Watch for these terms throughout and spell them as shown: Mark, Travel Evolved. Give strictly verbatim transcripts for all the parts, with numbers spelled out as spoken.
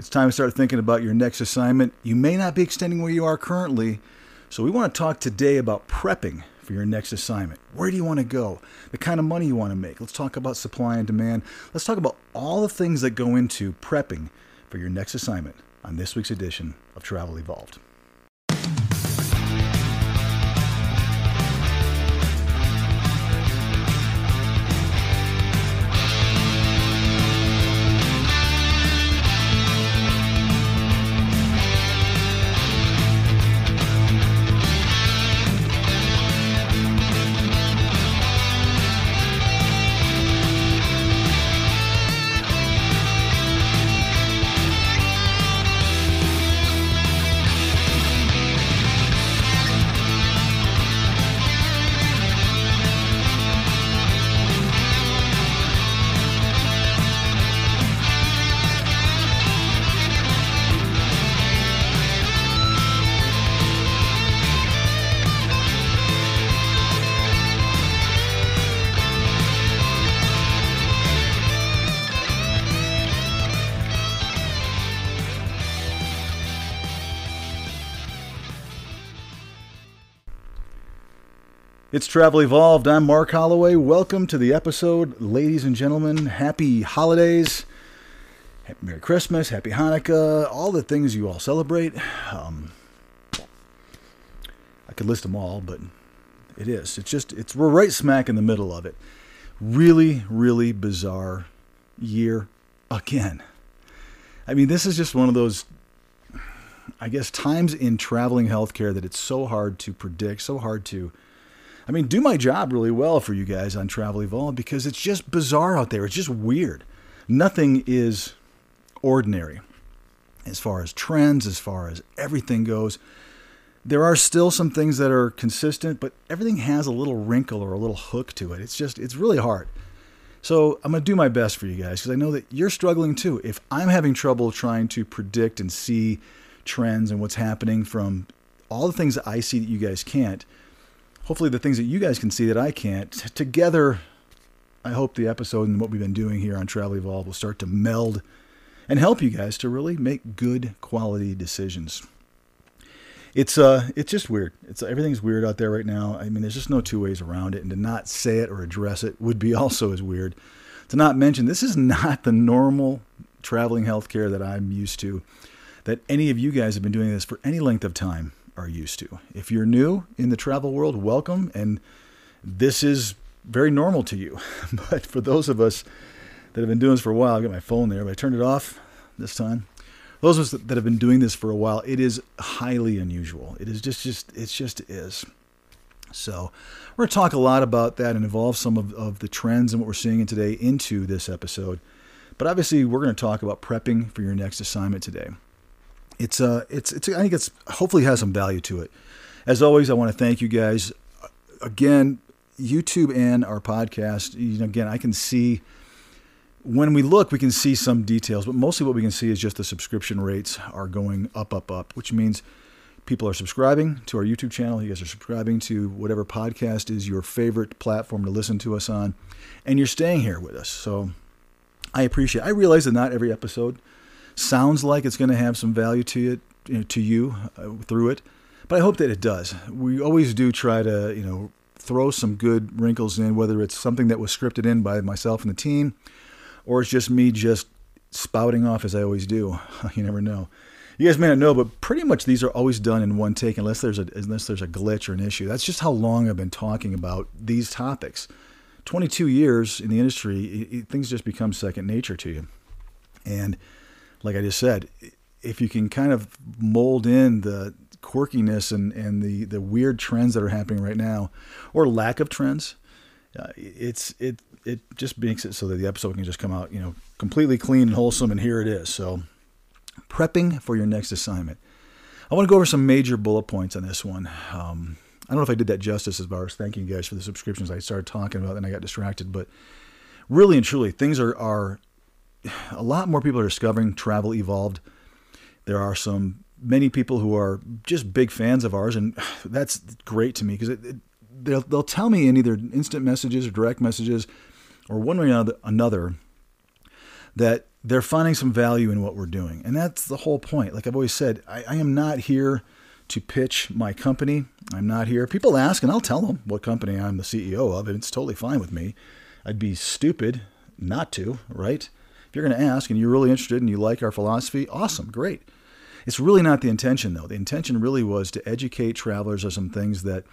It's time to start thinking about your next assignment. You may not be extending where you are currently, so we want to talk today about prepping for your next assignment. Where do you want to go? The kind of money you want to make. Let's talk about supply and demand. Let's talk about all the things that go into prepping for your next assignment on this week's edition of Travel Evolved. It's Travel Evolved. I'm Mark Holloway. Welcome to the episode, ladies and gentlemen. Happy holidays. Happy Merry Christmas. Happy Hanukkah. All the things you all celebrate. Um, I could list them all, but it is. It's just, it's we're right smack in the middle of it. Really, really bizarre year again. I mean, this is just one of those, I guess, times in traveling healthcare that it's so hard to predict, so hard to I mean, do my job really well for you guys on Travel Evolved because it's just bizarre out there. It's just weird. Nothing is ordinary as far as trends, as far as everything goes. There are still some things that are consistent, but everything has a little wrinkle or a little hook to it. It's just, it's really hard. So I'm going to do my best for you guys because I know that you're struggling too. If I'm having trouble trying to predict and see trends and what's happening from all the things that I see that you guys can't, hopefully the things that you guys can see that I can't, together, I hope the episode and what we've been doing here on Travel Evolved will start to meld and help you guys to really make good quality decisions. It's uh, it's just weird. It's everything's weird out there right now. I mean, there's just no two ways around it, and to not say it or address it would be also as weird. To not mention, this is not the normal traveling healthcare that I'm used to, that any of you guys have been doing this for any length of time are used to. If you're new in the travel world, welcome, and this is very normal to you. But for those of us that have been doing this for a while, I've got my phone there, but I turned it off this time. Those of us that have been doing this for a while, it is highly unusual. It is just, just it just is. So we're going to talk a lot about that and evolve some of, of the trends and what we're seeing in today into this episode. But obviously, we're going to talk about prepping for your next assignment today. It's uh, it's it's. I think it's hopefully has some value to it. As always, I want to thank you guys again, YouTube and our podcast. You know, again, I can see when we look, we can see some details, but mostly what we can see is just the subscription rates are going up, up, up, which means people are subscribing to our YouTube channel. You guys are subscribing to whatever podcast is your favorite platform to listen to us on, and you're staying here with us. So I appreciate it. I realize that not every episode sounds like it's going to have some value to you, you know, to you uh, through it, but I hope that it does. We always do try to, you know, throw some good wrinkles in, whether it's something that was scripted in by myself and the team, or it's just me just spouting off as I always do. You never know. You guys may not know, but pretty much these are always done in one take, unless there's a unless there's a glitch or an issue. That's just how long I've been talking about these topics. twenty-two years in the industry, it, it, things just become second nature to you, and like I just said, if you can kind of mold in the quirkiness and, and the, the weird trends that are happening right now, or lack of trends, uh, it's it it just makes it so that the episode can just come out, you know, completely clean and wholesome, and here it is. So, prepping for your next assignment. I want to go over some major bullet points on this one. Um, I don't know if I did that justice as far as thanking you guys for the subscriptions I started talking about, and I got distracted, but really and truly, things are are... a lot more people are discovering Travel Evolved. There are some many people who are just big fans of ours, and that's great to me because it, it, they'll, they'll tell me in either instant messages or direct messages or one way or another that they're finding some value in what we're doing. And that's the whole point. Like I've always said, I, I am not here to pitch my company. I'm not here. People ask, and I'll tell them what company I'm the C E O of, and it's totally fine with me. I'd be stupid not to, right? If you're going to ask and you're really interested and you like our philosophy, awesome, great. It's really not the intention, though. The intention really was to educate travelers on some things that,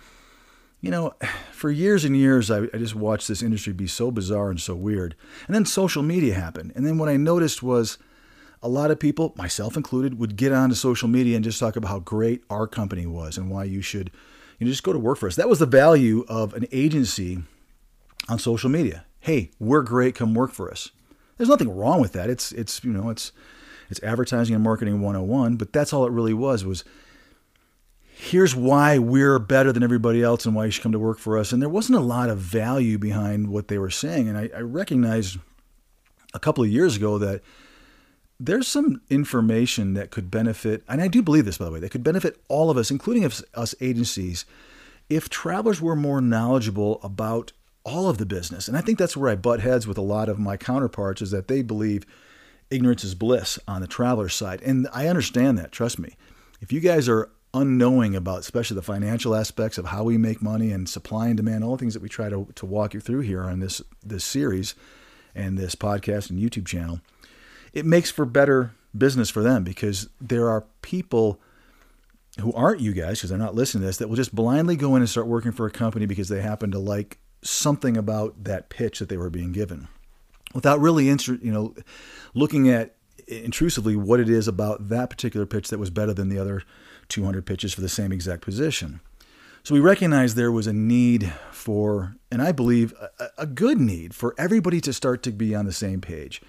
you know, for years and years, I, I just watched this industry be so bizarre and so weird. And then social media happened. And then what I noticed was a lot of people, myself included, would get onto social media and just talk about how great our company was and why you should, you know, just go to work for us. That was the value of an agency on social media. Hey, we're great. Come work for us. There's nothing wrong with that. It's, it's you know, it's it's advertising and marketing one oh one, but that's all it really was, was here's why we're better than everybody else and why you should come to work for us. And there wasn't a lot of value behind what they were saying. And I, I recognized a couple of years ago that there's some information that could benefit, and I do believe this, by the way, that could benefit all of us, including us, us agencies, if travelers were more knowledgeable about all of the business. And I think that's where I butt heads with a lot of my counterparts, is that they believe ignorance is bliss on the traveler side. And I understand that, trust me. If you guys are unknowing about especially the financial aspects of how we make money and supply and demand, all the things that we try to, to walk you through here on this, this series and this podcast and YouTube channel, it makes for better business for them, because there are people who aren't you guys, because they're not listening to this, that will just blindly go in and start working for a company because they happen to like something about that pitch that they were being given, without really, you know, looking at intrusively what it is about that particular pitch that was better than the other two hundred pitches for the same exact position. So we recognized there was a need for, and I believe a, a good need, for everybody to start to be on the same page.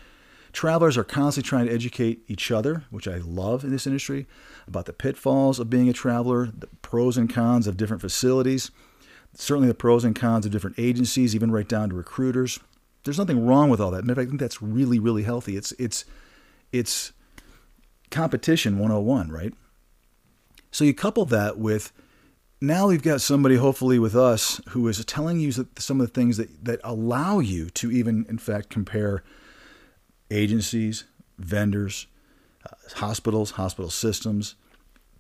Travelers are constantly trying to educate each other, which I love in this industry, about the pitfalls of being a traveler, the pros and cons of different facilities, certainly the pros and cons of different agencies, even right down to recruiters. There's nothing wrong with all that. In fact, I think that's really, really healthy. It's it's it's competition one oh one, right? So you couple that with, now we've got somebody, hopefully with us, who is telling you some of the things that, that allow you to even, in fact, compare agencies, vendors, uh, hospitals, hospital systems,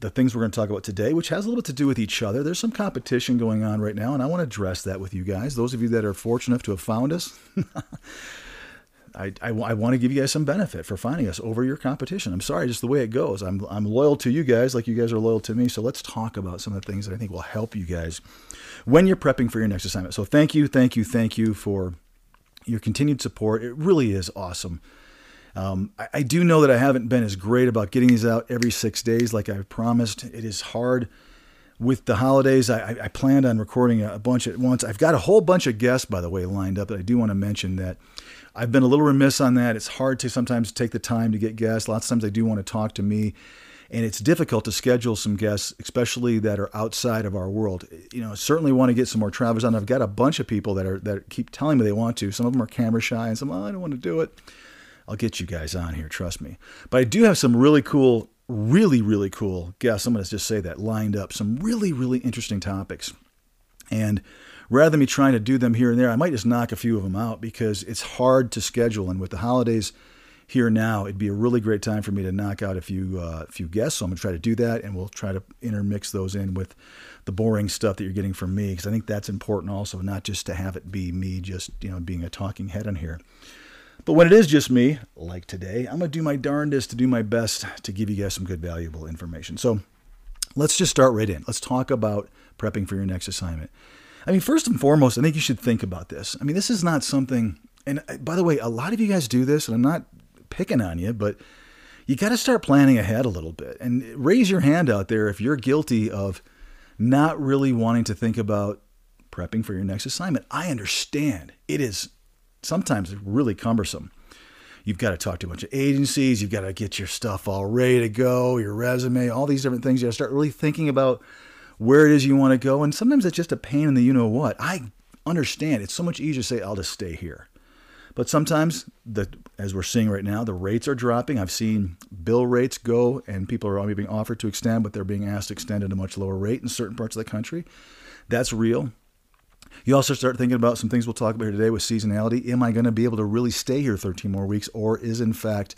the things we're going to talk about today, which has a little bit to do with each other. There's some competition going on right now, and I want to address that with you guys. Those of you that are fortunate enough to have found us, I, I, I want to give you guys some benefit for finding us over your competition. I'm sorry, just the way it goes. I'm I'm loyal to you guys like you guys are loyal to me. So let's talk about some of the things that I think will help you guys when you're prepping for your next assignment. So thank you, thank you, thank you for your continued support. It really is awesome. Um, I, I do know that I haven't been as great about getting these out every six days like I promised. It is hard with the holidays. I, I planned on recording a bunch at once. I've got a whole bunch of guests, by the way, lined up, that I do want to mention that I've been a little remiss on that. It's hard to sometimes take the time to get guests. Lots of times they do want to talk to me, and it's difficult to schedule some guests, especially that are outside of our world. You know, I certainly want to get some more travelers on. I've got a bunch of people that are that keep telling me they want to. Some of them are camera shy, and some, oh, I don't want to do it. I'll get you guys on here, trust me. But I do have some really cool, really, really cool guests. I'm going to just say that, lined up. Some really, really interesting topics. And rather than me trying to do them here and there, I might just knock a few of them out because it's hard to schedule. And with the holidays here now, it'd be a really great time for me to knock out a few, uh, few guests. So I'm going to try to do that, and we'll try to intermix those in with the boring stuff that you're getting from me, because I think that's important also, not just to have it be me just, you know, being a talking head on here. But when it is just me, like today, I'm going to do my darndest to do my best to give you guys some good, valuable information. So let's just start right in. Let's talk about prepping for your next assignment. I mean, first and foremost, I think you should think about this. I mean, this is not something, and by the way, a lot of you guys do this, and I'm not picking on you, but you got to start planning ahead a little bit. And raise your hand out there if you're guilty of not really wanting to think about prepping for your next assignment. I understand. It is sometimes really cumbersome. You've got to talk to a bunch of agencies. You've got to get your stuff all ready to go, your resume, all these different things. You got to start really thinking about where it is you want to go. And sometimes it's just a pain in the you-know-what. I understand. It's so much easier to say, I'll just stay here. But sometimes, the, as we're seeing right now, the rates are dropping. I've seen bill rates go, and people are only being offered to extend, but they're being asked to extend at a much lower rate in certain parts of the country. That's real. You also start thinking about some things we'll talk about here today with seasonality. Am I going to be able to really stay here thirteen more weeks, or is in fact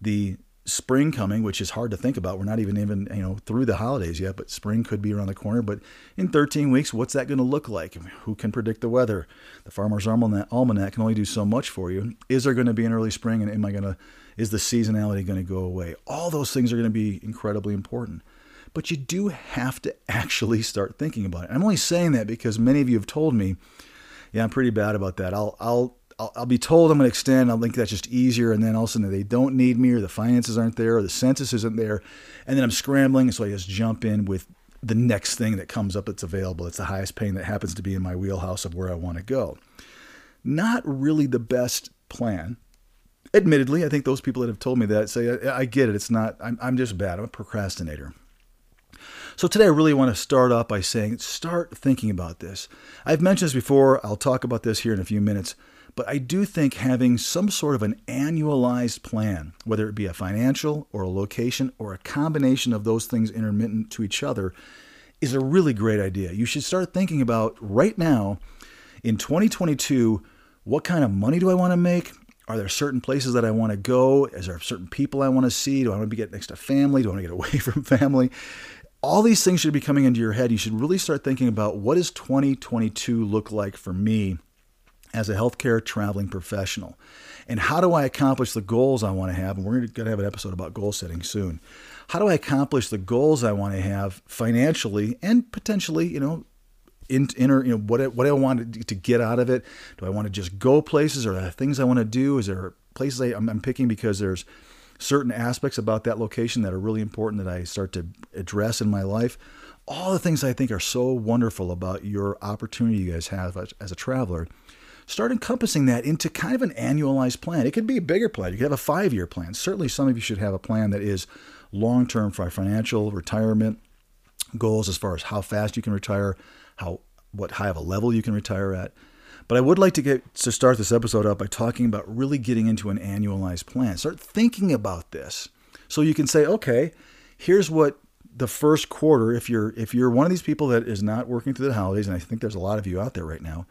the spring coming, which is hard to think about? We're not even even you know through the holidays yet, but spring could be around the corner. But in thirteen weeks, what's that going to look like? Who can predict the weather? The Farmer's Almanac can only do so much for you. Is there going to be an early spring, and am I going to? Is the seasonality going to go away? All those things are going to be incredibly important. But you do have to actually start thinking about it. And I'm only saying that because many of you have told me, yeah, I'm pretty bad about that. I'll I'll I'll, I'll be told I'm going to extend. I'll think that's just easier. And then all of a sudden they don't need me, or the finances aren't there, or the census isn't there. And then I'm scrambling. And so I just jump in with the next thing that comes up that's available. It's the highest paying that happens to be in my wheelhouse of where I want to go. Not really the best plan. Admittedly, I think those people that have told me that say, I, I get it. It's not, I'm, I'm just bad. I'm a procrastinator. So today I really want to start off by saying, start thinking about this. I've mentioned this before. I'll talk about this here in a few minutes. But I do think having some sort of an annualized plan, whether it be a financial or a location or a combination of those things intermittent to each other, is a really great idea. You should start thinking about right now in twenty twenty-two, what kind of money do I want to make? Are there certain places that I want to go? Is there certain people I want to see? Do I want to get next to family? Do I want to get away from family? All these things should be coming into your head. You should really start thinking about, what does twenty twenty-two look like for me as a healthcare traveling professional? And how do I accomplish the goals I want to have? And we're going to have an episode about goal setting soon. How do I accomplish the goals I want to have financially and potentially, you know, in, inner, you know, what I, what I want to get out of it? Do I want to just go places, or are there things I want to do? Is there places I, I'm, I'm picking because there's certain aspects about that location that are really important that I start to address in my life? All the things I think are so wonderful about your opportunity you guys have as, as a traveler. Start encompassing that into kind of an annualized plan. It could be a bigger plan. You could have a five-year plan. Certainly some of you should have a plan that is long-term for financial retirement goals, as far as how fast you can retire, how what high of a level you can retire at. But I would like to get to start this episode out by talking about really getting into an annualized plan. Start thinking about this so you can say, okay, here's what the first quarter, if you're if you're one of these people that is not working through the holidays, and I think there's a lot of you out there right now,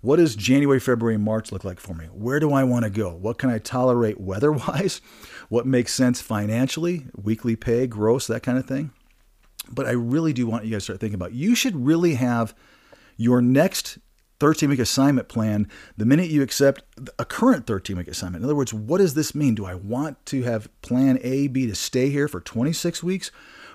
what does January, February, March look like for me? Where do I want to go? What can I tolerate weather-wise? What makes sense financially? Weekly pay, gross, that kind of thing. But I really do want you guys to start thinking about, you should really have your next thirteen-week assignment plan the minute you accept a current thirteen-week assignment. In other words, what does this mean? Do I want to have plan A, B to stay here for twenty-six weeks?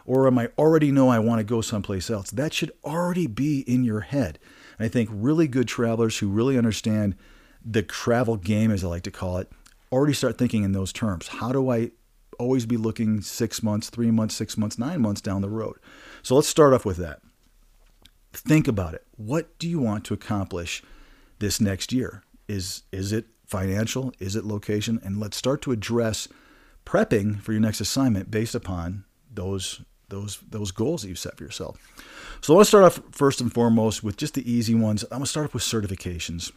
Or am I already know I want to go someplace else? That should already be in your head. And I think really good travelers who really understand the travel game, as I like to call it, already start thinking in those terms. How do I always be looking six months, three months, six months, nine months down the road? So let's start off with that. Think about it. What do you want to accomplish this next year? Is, is it financial? Is it location? And let's start to address prepping for your next assignment based upon those those those goals that you've set for yourself. So I want to start off first and foremost with just the easy ones. I'm going to start off with certifications.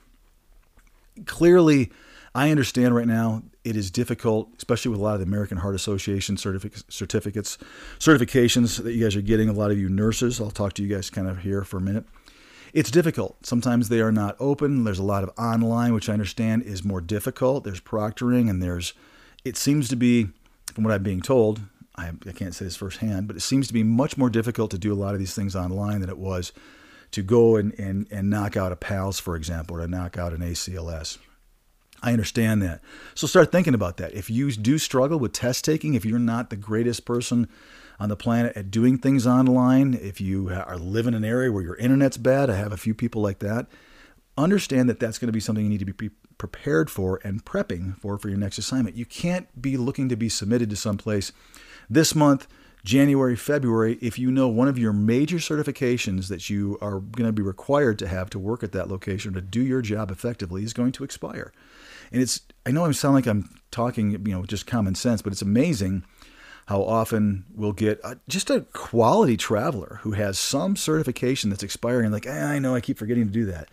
Clearly, I understand right now it is difficult, especially with a lot of the American Heart Association certific- certificates, certifications that you guys are getting, a lot of you nurses. I'll talk to you guys kind of here for a minute. It's difficult. Sometimes they are not open. There's a lot of online, which I understand is more difficult. There's proctoring, and there's, it seems to be, from what I'm being told, I can't say this firsthand, but it seems to be much more difficult to do a lot of these things online than it was to go and, and, and knock out a PALS, for example, or to knock out an A C L S. I understand that. So start thinking about that. If you do struggle with test taking, if you're not the greatest person on the planet at doing things online, if you are live in an area where your internet's bad, I have a few people like that, understand that that's going to be something you need to be prepared for and prepping for for your next assignment. You can't be looking to be submitted to someplace this month, January, February, if you know one of your major certifications that you are going to be required to have to work at that location to do your job effectively is going to expire. And it's, I know I sound like I'm talking, you know, just common sense, but it's amazing how often we'll get a, just a quality traveler who has some certification that's expiring and like, I know I keep forgetting to do that.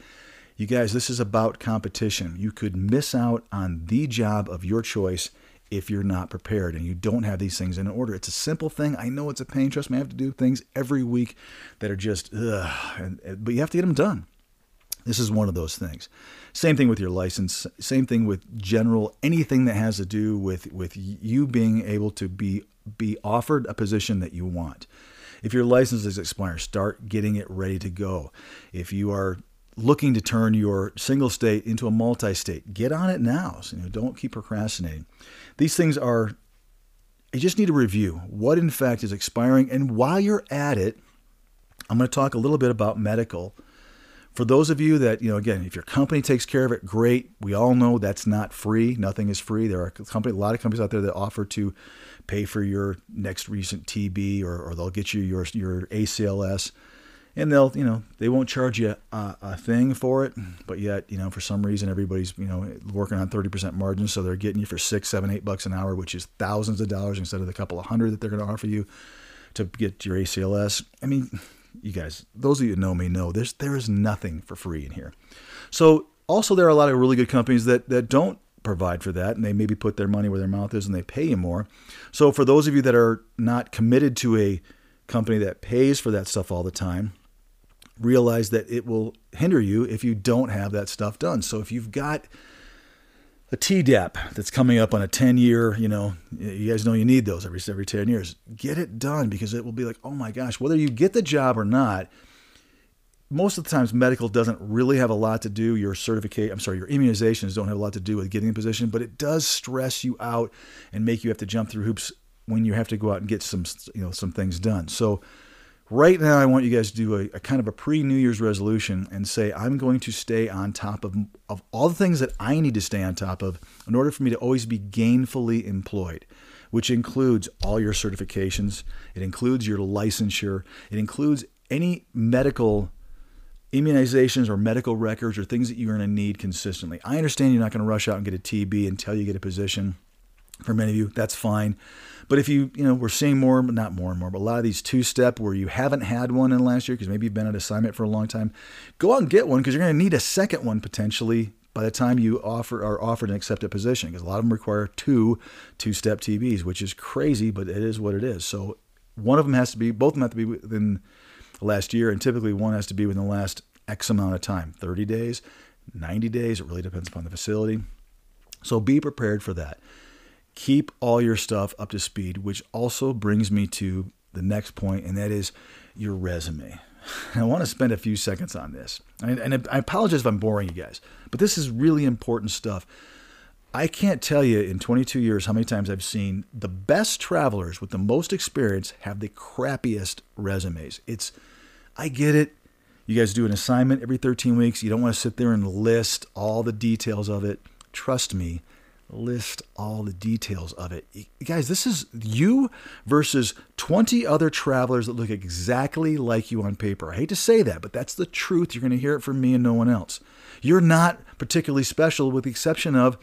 You guys, this is about competition. You could miss out on the job of your choice if you're not prepared and you don't have these things in order. It's a simple thing. I know it's a pain. Trust me, I have to do things every week that are just, ugh, and, but you have to get them done. This is one of those things. Same thing with your license. Same thing with general, anything that has to do with, with you being able to be, be offered a position that you want. If your license is expiring, start getting it ready to go. If you are looking to turn your single state into a multi-state, get on it now. So, you know, don't keep procrastinating. These things are, you just need to review what in fact is expiring. And while you're at it, I'm going to talk a little bit about medical. For those of you that, you know, again, if your company takes care of it, great. We all know that's not free. Nothing is free. There are a, company, a lot of companies out there that offer to pay for your next recent T B, or, or they'll get you your, your A C L S, and they'll, you know, they won't charge you a, a thing for it. But yet, you know, for some reason, everybody's, you know, working on thirty percent margins. So they're getting you for six, seven, eight bucks an hour, which is thousands of dollars instead of the couple of hundred that they're going to offer you to get your A C L S. I mean, you guys, those of you who know me know there's, there is nothing for free in here. So also there are a lot of really good companies that, that don't provide for that, and they maybe put their money where their mouth is and they pay you more. So for those of you that are not committed to a company that pays for that stuff all the time, realize that it will hinder you if you don't have that stuff done. So if you've got a T D A P that's coming up on a ten year, you know, you guys know you need those every every ten years. Get it done, because it will be like, oh my gosh, whether you get the job or not, most of the times medical doesn't really have a lot to do. Your certificate, I'm sorry, your immunizations don't have a lot to do with getting a position, but it does stress you out and make you have to jump through hoops when you have to go out and get some, you know, some things done. So right now, I want you guys to do a, a kind of a pre-New Year's resolution and say, I'm going to stay on top of, of all the things that I need to stay on top of in order for me to always be gainfully employed, which includes all your certifications. It includes your licensure. It includes any medical immunizations or medical records or things that you're going to need consistently. I understand you're not going to rush out and get a T B until you get a position. For many of you, that's fine. But if you, you know, we're seeing more, but not more and more, but a lot of these two-step where you haven't had one in the last year because maybe you've been on assignment for a long time, go out and get one, because you're going to need a second one potentially by the time you offer are offered an accepted position, because a lot of them require two two-step T Bs, which is crazy, but it is what it is. So one of them has to be, both of them have to be within the last year, and typically one has to be within the last X amount of time, thirty days, ninety days. It really depends upon the facility. So be prepared for that. Keep all your stuff up to speed, which also brings me to the next point, and that is your resume. And I want to spend a few seconds on this. And I apologize if I'm boring you guys, but this is really important stuff. I can't tell you in twenty-two years how many times I've seen the best travelers with the most experience have the crappiest resumes. It's, I get it. You guys do an assignment every thirteen weeks. You don't want to sit there and list all the details of it. Trust me. List all the details of it. You guys, this is you versus twenty other travelers that look exactly like you on paper. I hate to say that, but that's the truth. You're going to hear it from me and no one else. You're not particularly special, with the exception of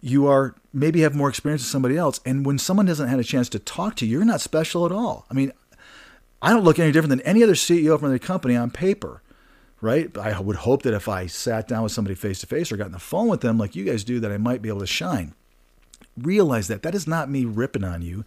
you are maybe have more experience than somebody else. And when someone hasn't had a chance to talk to you, you're not special at all. I mean, I don't look any different than any other C E O from another company on paper. Right? I would hope that if I sat down with somebody face to face or got on the phone with them like you guys do, that I might be able to shine. Realize that that is not me ripping on you.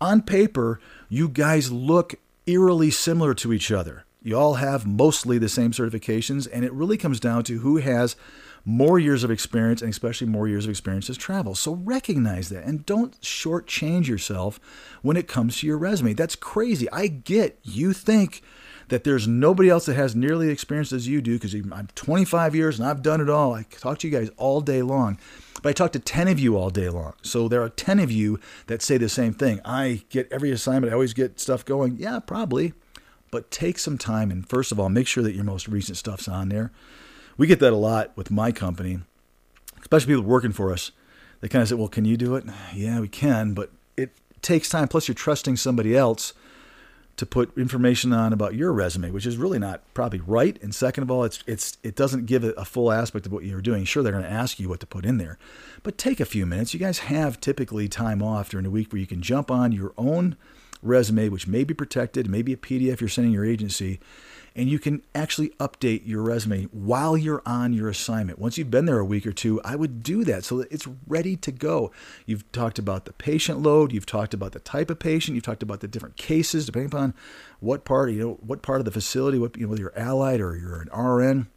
On paper, you guys look eerily similar to each other. You all have mostly the same certifications, and it really comes down to who has more years of experience, and especially more years of experience as travel. So recognize that and don't shortchange yourself when it comes to your resume. That's crazy. I get you think that there's nobody else that has nearly the experience as you do, because I'm twenty-five years and I've done it all. I talk to you guys all day long, but I talk to ten of you all day long. So there are ten of you that say the same thing. I get every assignment. I always get stuff going. Yeah, probably. But take some time and first of all, make sure that your most recent stuff's on there. We get that a lot with my company, especially people working for us. They kind of say, well, can you do it? Yeah, we can, but it takes time. Plus you're trusting somebody else to put information on about your resume, which is really not probably right. And second of all, it's it's it doesn't give it a full aspect of what you're doing. Sure, they're going to ask you what to put in there, but take a few minutes. You guys have typically time off during the week where you can jump on your own resume, which may be protected, maybe a P D F you're sending your agency, and you can actually update your resume while you're on your assignment. Once you've been there a week or two, I would do that so that it's ready to go. You've talked about the patient load. You've talked about the type of patient. You've talked about the different cases, depending upon what part, you know, what part of the facility, what, you know, whether you're allied or you're an R N.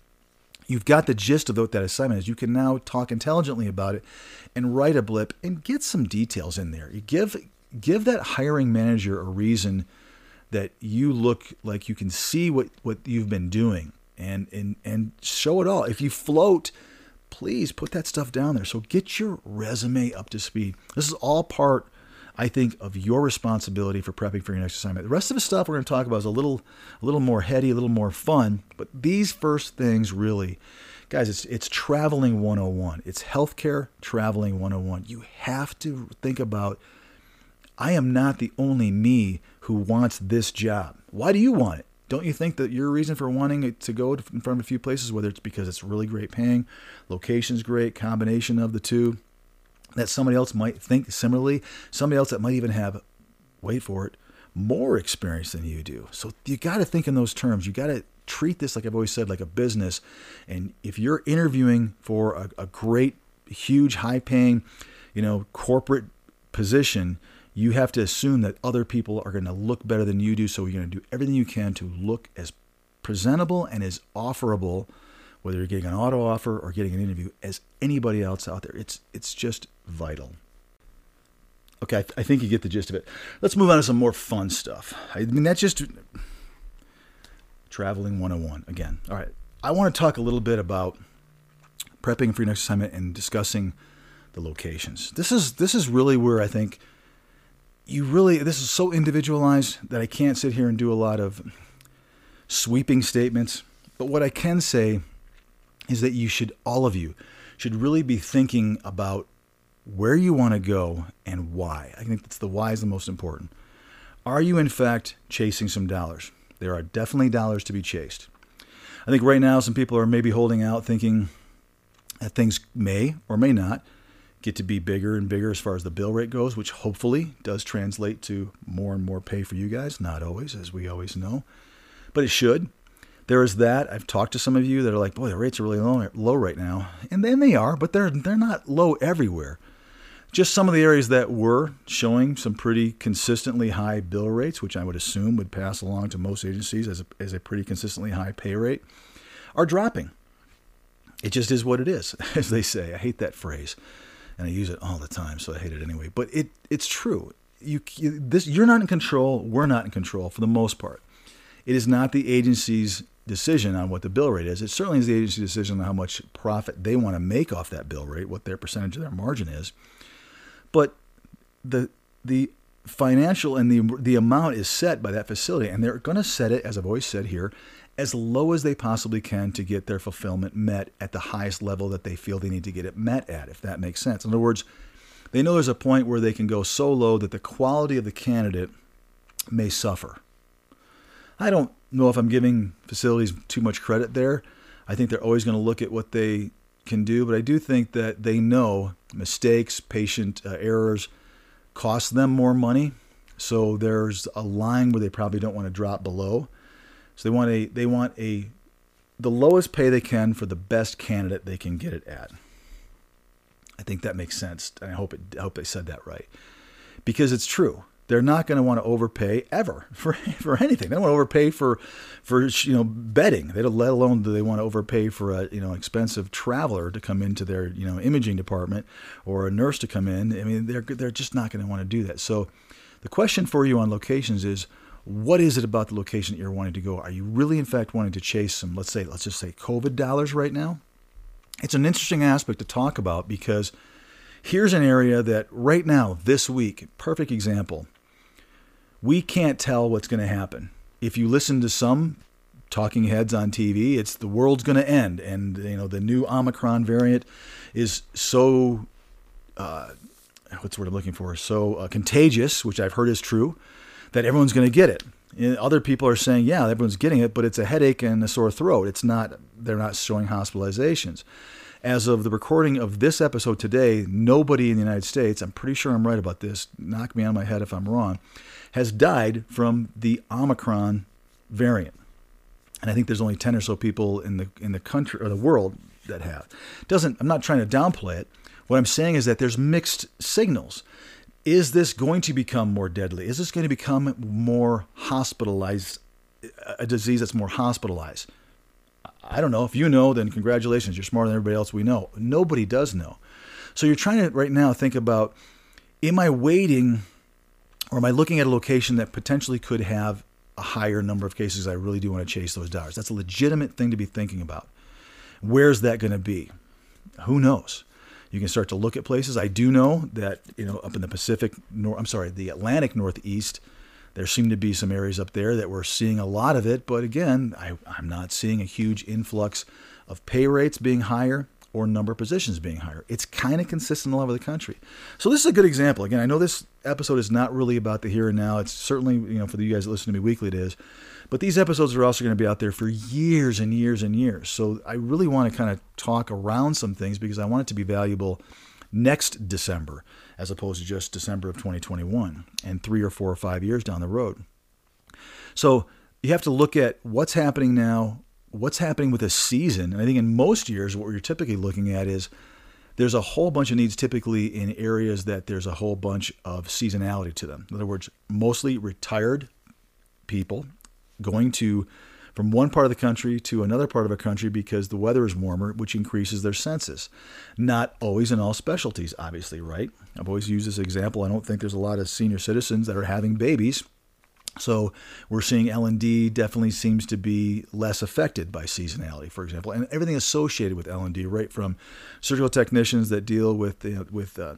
you've got the gist of what that assignment is. You can now talk intelligently about it and write a blip and get some details in there. You give give that hiring manager a reason that you look like you can see what, what you've been doing and, and, and show it all. If you float, please put that stuff down there. So get your resume up to speed. This is all part, I think, of your responsibility for prepping for your next assignment. The rest of the stuff we're going to talk about is a little, a little more heady, a little more fun. But these first things really, guys, it's it's traveling one oh one. It's healthcare traveling one oh one. You have to think about, I am not the only me who wants this job. Why do you want it? Don't you think that your reason for wanting it to go in front of a few places, whether it's because it's really great paying, location's great, combination of the two, that somebody else might think similarly, somebody else that might even have, wait for it, more experience than you do. So you got to think in those terms. You got to treat this, like I've always said, like a business. And if you're interviewing for a, a great, huge, high-paying, you know, corporate position, you have to assume that other people are going to look better than you do. So you're going to do everything you can to look as presentable and as offerable, whether you're getting an auto offer or getting an interview, as anybody else out there. It's it's just vital. Okay, I, th- I think you get the gist of it. Let's move on to some more fun stuff. I mean, that's just traveling one oh one again. All right, I want to talk a little bit about prepping for your next assignment and discussing the locations. This is this is really where I think you really, this is so individualized that I can't sit here and do a lot of sweeping statements. But what I can say is that you should, all of you, should really be thinking about where you want to go and why. I think that's the why is the most important. Are you, in fact, chasing some dollars? There are definitely dollars to be chased. I think right now some people are maybe holding out thinking that things may or may not get to be bigger and bigger as far as the bill rate goes, which hopefully does translate to more and more pay for you guys. Not always, as we always know, but it should. There is that. I've talked to some of you that are like, boy, the rates are really low, low right now. And then they are, but they're they're not low everywhere. Just some of the areas that were showing some pretty consistently high bill rates, which I would assume would pass along to most agencies as a, as a pretty consistently high pay rate, are dropping. It just is what it is, as they say. I hate that phrase, and I use it all the time, so I hate it anyway. But it it's true. You this you're not in control. We're not in control for the most part. It is not the agency's decision on what the bill rate is. It certainly is the agency's decision on how much profit they want to make off that bill rate, what their percentage of their margin is. But the the financial and the the amount is set by that facility, and they're going to set it, as I've always said here, as low as they possibly can to get their fulfillment met at the highest level that they feel they need to get it met at, if that makes sense. In other words, they know there's a point where they can go so low that the quality of the candidate may suffer. I don't know if I'm giving facilities too much credit there. I think they're always going to look at what they can do, but I do think that they know mistakes, patient uh, errors cost them more money. So there's a line where they probably don't want to drop below. So they want a they want a the lowest pay they can for the best candidate they can get it at. I think that makes sense, and I hope it I hope I said that right, because it's true. They're not going to want to overpay ever for, for anything. They don't want to overpay for, for you know, bedding. They don't, let alone do they want to overpay for a you know expensive traveler to come into their you know imaging department or a nurse to come in. I mean, they're they're just not going to want to do that. So, the question for you on locations is, what is it about the location that you're wanting to go? Are you really in fact wanting to chase some? Let's say let's just say COVID dollars right now. It's an interesting aspect to talk about because here's an area that right now this week, perfect example. We can't tell what's going to happen. If you listen to some talking heads on T V, it's the world's going to end, and you know the new Omicron variant is so uh, what's the word I'm looking for? So uh, contagious, which I've heard is true, that everyone's going to get it. And other people are saying, yeah, everyone's getting it, but it's a headache and a sore throat. It's not. They're not showing hospitalizations. As of the recording of this episode today, nobody in the United States, I'm pretty sure I'm right about this, knock me on my head if I'm wrong, has died from the Omicron variant. And I think there's only ten or so people in the in the country or the world that have. Doesn't I'm not trying to downplay it. What I'm saying is that there's mixed signals. Is this going to become more deadly? Is this going to become more hospitalized, a disease that's more hospitalized? I don't know. If you know, then congratulations. You're smarter than everybody else we know. Nobody does know. So you're trying to right now think about, am I waiting or am I looking at a location that potentially could have a higher number of cases? I really do want to chase those dollars. That's a legitimate thing to be thinking about. Where's that going to be? Who knows? You can start to look at places. I do know that, you know, up in the Pacific, nor I'm sorry, the Atlantic Northeast, there seem to be some areas up there that we're seeing a lot of it. But again, I, I'm not seeing a huge influx of pay rates being higher or number of positions being higher. It's kind of consistent all over the country. So this is a good example. Again, I know this episode is not really about the here and now. It's certainly, you know, for you guys that listen to me weekly, it is. But these episodes are also going to be out there for years and years and years. So I really want to kind of talk around some things because I want it to be valuable next December as opposed to just December of twenty twenty-one and three or four or five years down the road. So you have to look at what's happening now, what's happening with a season. And I think in most years, what you're typically looking at is there's a whole bunch of needs typically in areas that there's a whole bunch of seasonality to them. In other words, mostly retired people going to from one part of the country to another part of a country because the weather is warmer, which increases their census. Not always in all specialties, obviously, right? I've always used this example. I don't think there's a lot of senior citizens that are having babies. So we're seeing L and D definitely seems to be less affected by seasonality, for example, and everything associated with L and D, right? From surgical technicians that deal with, you know, with, uh,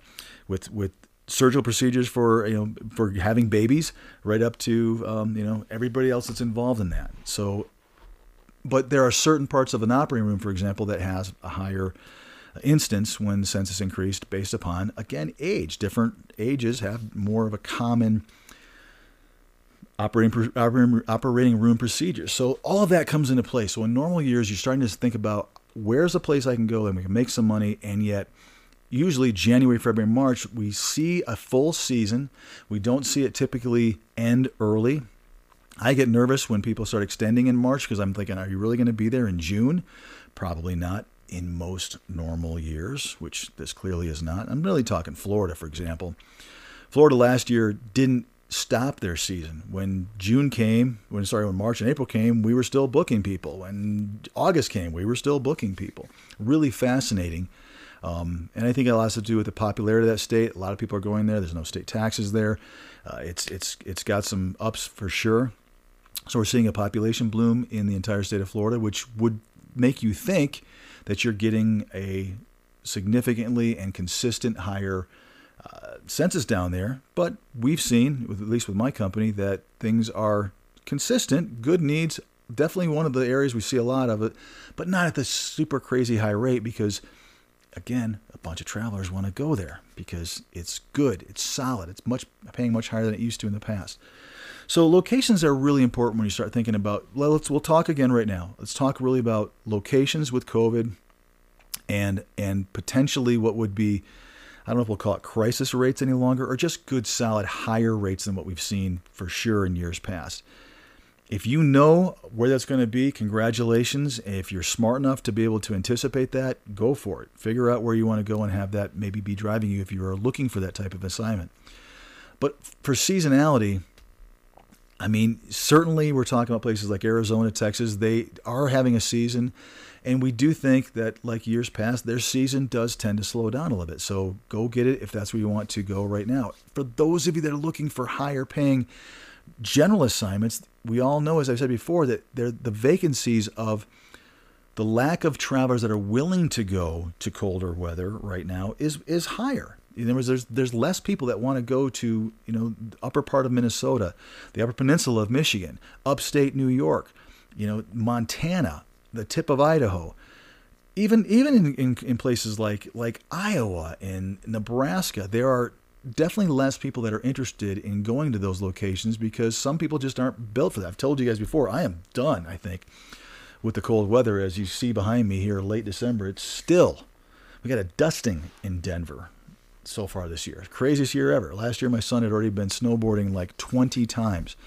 with, with, surgical procedures for, you know, for having babies, right up to, um, you know, everybody else that's involved in that. So, but there are certain parts of an operating room, for example, that has a higher instance when the census increased based upon, again, age. Different ages have more of a common operating, operating room procedure. So all of that comes into play. So in normal years, you're starting to think about where's a place I can go and we can make some money, and yet usually January, February, March, we see a full season. We don't see it typically end early. I get nervous when people start extending in March because I'm thinking, are you really going to be there in June? Probably not in most normal years, which this clearly is not. I'm really talking Florida, for example. Florida last year didn't stop their season. When June came, when sorry, when March and April came, we were still booking people. When August came, we were still booking people. Really fascinating. Um, and I think it has a lot to do with the popularity of that state. A lot of people are going there. There's no state taxes there. Uh, it's it's it's got some ups for sure. So we're seeing a population bloom in the entire state of Florida, which would make you think that you're getting a significantly and consistent higher uh, census down there. But we've seen, at least with my company, that things are consistent, good needs. Definitely one of the areas we see a lot of it, but not at the super crazy high rate because, again, a bunch of travelers want to go there because it's good, it's solid, it's much paying much higher than it used to in the past. So locations are really important when you start thinking about, well, let's we'll talk again right now. Let's talk really about locations with COVID and and potentially what would be, I don't know if we'll call it crisis rates any longer, or just good, solid, higher rates than what we've seen for sure in years past. If you know where that's going to be, congratulations. If you're smart enough to be able to anticipate that, go for it. Figure out where you want to go and have that maybe be driving you if you are looking for that type of assignment. But for seasonality, I mean, certainly we're talking about places like Arizona, Texas. They are having a season, and we do think that, like years past, their season does tend to slow down a little bit. So go get it if that's where you want to go right now. For those of you that are looking for higher paying general assignments, we all know, as I've said before, that they're the vacancies of the lack of travelers that are willing to go to colder weather right now is is higher. In other words, there's there's less people that want to go to, you know, the upper part of Minnesota, the upper peninsula of Michigan, upstate New York, you know, Montana, the tip of Idaho, even even in, in, in places like like Iowa and Nebraska. There are definitely less people that are interested in going to those locations because some people just aren't built for that. I've told you guys before, I am done, I think, with the cold weather. As you see behind me here, late December, it's still, we got a dusting in Denver so far this year. Craziest year ever. Last year, my son had already been snowboarding like twenty times.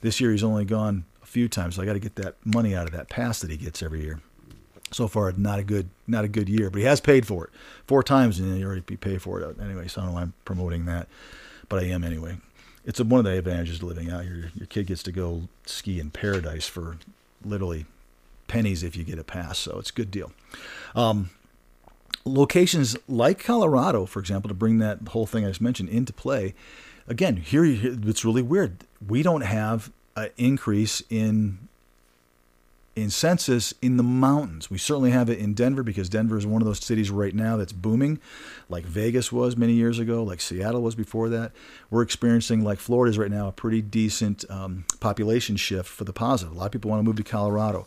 This year, he's only gone a few times. So I got to get that money out of that pass that he gets every year. So far, not a good, not a good year, but he has paid for it four times, and he already paid for it anyway. So I don't know why I'm promoting that, but I am anyway. It's one of the advantages of living out here. Your, your kid gets to go ski in paradise for literally pennies if you get a pass. So it's a good deal. Um, locations like Colorado, for example, to bring that whole thing I just mentioned into play. Again, here it's really weird. We don't have an increase in in census in the mountains. We certainly have it in Denver, because Denver is one of those cities right now that's booming, like Vegas was many years ago, like Seattle was before that. We're experiencing, like Florida is right now, a pretty decent um, population shift for the positive. A lot of people want to move to Colorado.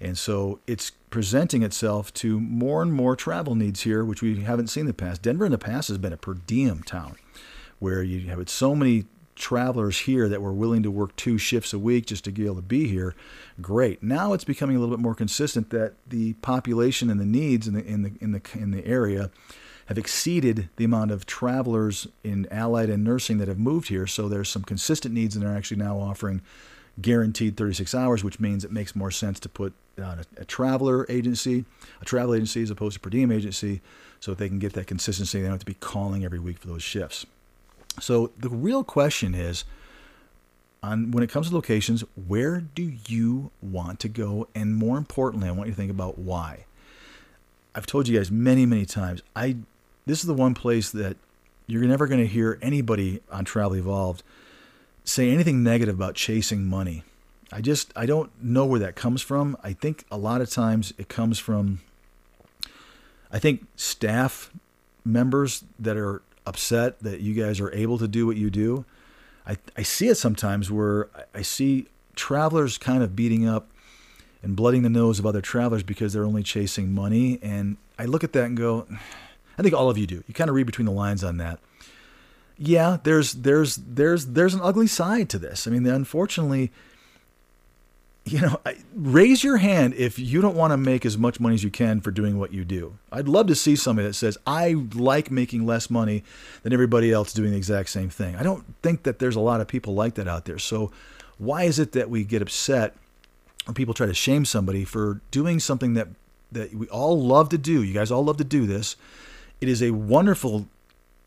And so it's presenting itself to more and more travel needs here, which we haven't seen in the past. Denver in the past has been a per diem town, where you have so many travelers here that were willing to work two shifts a week just to be able to be here. Great. Now it's becoming a little bit more consistent that the population and the needs in the in the in the in the area have exceeded the amount of travelers in allied and nursing that have moved here. So there's some consistent needs, and they're actually now offering guaranteed thirty-six hours, which means it makes more sense to put on a, a traveler agency, a travel agency as opposed to per diem agency, so that they can get that consistency. They don't have to be calling every week for those shifts. So the real question is, on when it comes to locations, where do you want to go? And more importantly, I want you to think about why. I've told you guys many, many times, I this is the one place that you're never going to hear anybody on Travel Evolved say anything negative about chasing money. I just, I don't know where that comes from. I think a lot of times it comes from, I think, staff members that are upset that you guys are able to do what you do. I, I see it sometimes where I see travelers kind of beating up and blooding the nose of other travelers because they're only chasing money. And I look at that and go, I think all of you do. You kind of read between the lines on that. Yeah, there's there's there's there's an ugly side to this. I mean, unfortunately, you know, raise your hand if you don't want to make as much money as you can for doing what you do. I'd love to see somebody that says, I like making less money than everybody else doing the exact same thing. I don't think that there's a lot of people like that out there. So why is it that we get upset when people try to shame somebody for doing something that, that we all love to do? You guys all love to do this. It is a wonderful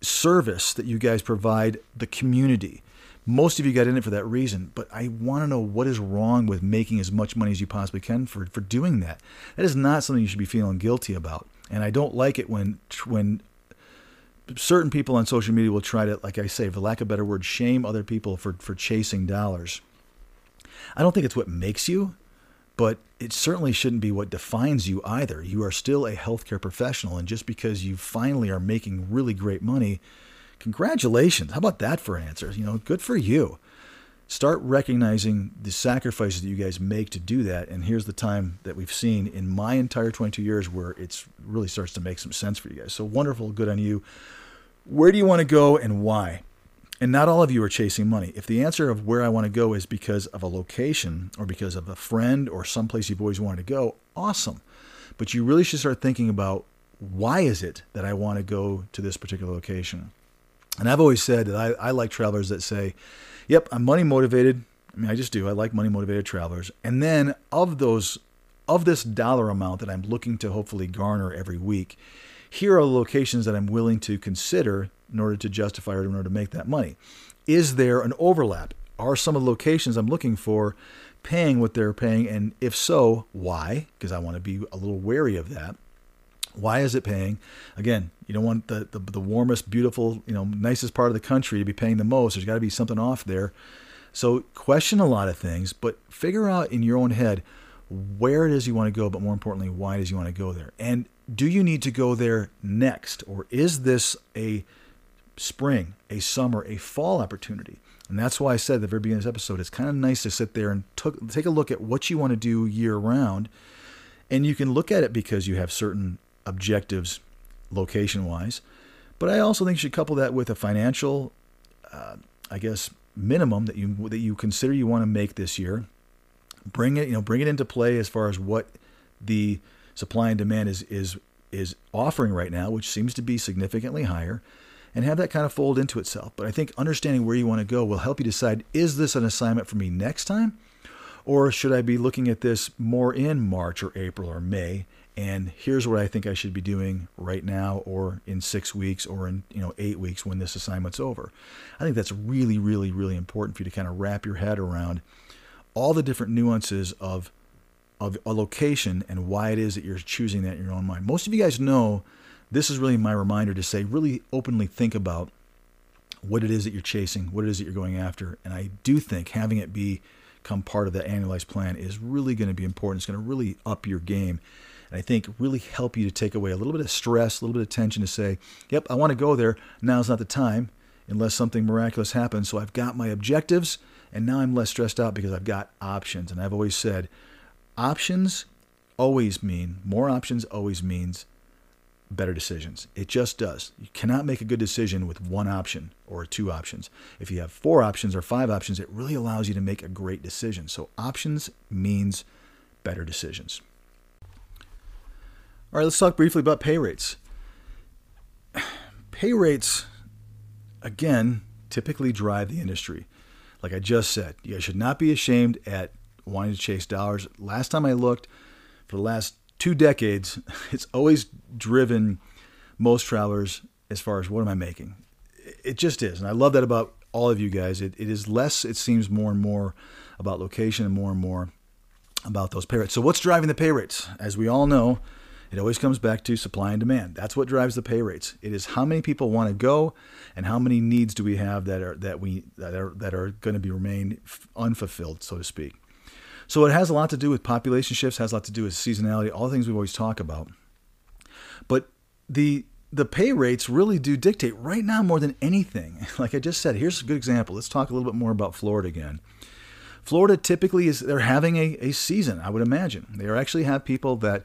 service that you guys provide the community. Most of you got in it for that reason, but I want to know what is wrong with making as much money as you possibly can for, for doing that. That is not something you should be feeling guilty about. And I don't like it when when certain people on social media will try to, like I say, for lack of a better word, shame other people for, for chasing dollars. I don't think it's what makes you, but it certainly shouldn't be what defines you either. You are still a healthcare professional, and just because you finally are making really great money, congratulations. How about that for an answer? You know, good for you. Start recognizing the sacrifices that you guys make to do that. And here's the time that we've seen in my entire twenty-two years where it's really starts to make some sense for you guys. So wonderful. Good on you. Where do you want to go and why? And not all of you are chasing money. If the answer of where I want to go is because of a location or because of a friend or someplace you've always wanted to go, awesome. But you really should start thinking about, why is it that I want to go to this particular location? And I've always said that I, I like travelers that say, yep, I'm money motivated. I mean, I just do. I like money motivated travelers. And then of those, of this dollar amount that I'm looking to hopefully garner every week, here are locations that I'm willing to consider in order to justify or in order to make that money. Is there an overlap? Are some of the locations I'm looking for paying what they're paying? And if so, why? Because I want to be a little wary of that. Why is it paying? Again, you don't want the, the, the warmest, beautiful, you know, nicest part of the country to be paying the most. There's got to be something off there. So question a lot of things, but figure out in your own head where it is you want to go, but more importantly, why does you want to go there? And do you need to go there next? Or is this a spring, a summer, a fall opportunity? And that's why I said at the very beginning of this episode, it's kind of nice to sit there and took, take a look at what you want to do year round. And you can look at it because you have certain objectives location wise, but I also think you should couple that with a financial, uh, I guess, minimum that you, that you consider you want to make this year. Bring it, you know, bring it into play as far as what the supply and demand is, is, is offering right now, which seems to be significantly higher, and have that kind of fold into itself. But I think understanding where you want to go will help you decide, is this an assignment for me next time? Or should I be looking at this more in March or April or May? And here's what I think I should be doing right now, or in six weeks, or in, you know, eight weeks when this assignment's over. I think that's really, really, really important for you to kind of wrap your head around all the different nuances of of a location and why it is that you're choosing that in your own mind. Most of you guys know this is really my reminder to say, really openly think about what it is that you're chasing, what it is that you're going after. And I do think having it be become part of that annualized plan is really going to be important. It's going to really up your game. And I think really help you to take away a little bit of stress, a little bit of tension to say, yep, I want to go there. Now's not the time unless something miraculous happens. So I've got my objectives and now I'm less stressed out because I've got options. And I've always said, options always mean, more options always means better decisions. It just does. You cannot make a good decision with one option or two options. If you have four options or five options, it really allows you to make a great decision. So options means better decisions. All right, let's talk briefly about pay rates. Pay rates, again, typically drive the industry. Like I just said, you guys should not be ashamed at wanting to chase dollars. Last time I looked, for the last two decades, it's always driven most travelers as far as what am I making? It just is. And I love that about all of you guys. It, it is less, it seems, more and more about location and more and more about those pay rates. So what's driving the pay rates? As we all know, it always comes back to supply and demand. That's what drives the pay rates. It is how many people want to go, and how many needs do we have that are that we that are that are going to be remain unfulfilled, so to speak. So it has a lot to do with population shifts. Has a lot to do with seasonality. All the things we always talk about. But the the pay rates really do dictate right now more than anything. Like I just said, here's a good example. Let's talk a little bit more about Florida again. Florida typically is they're having a, a season. I would imagine they are actually have people that.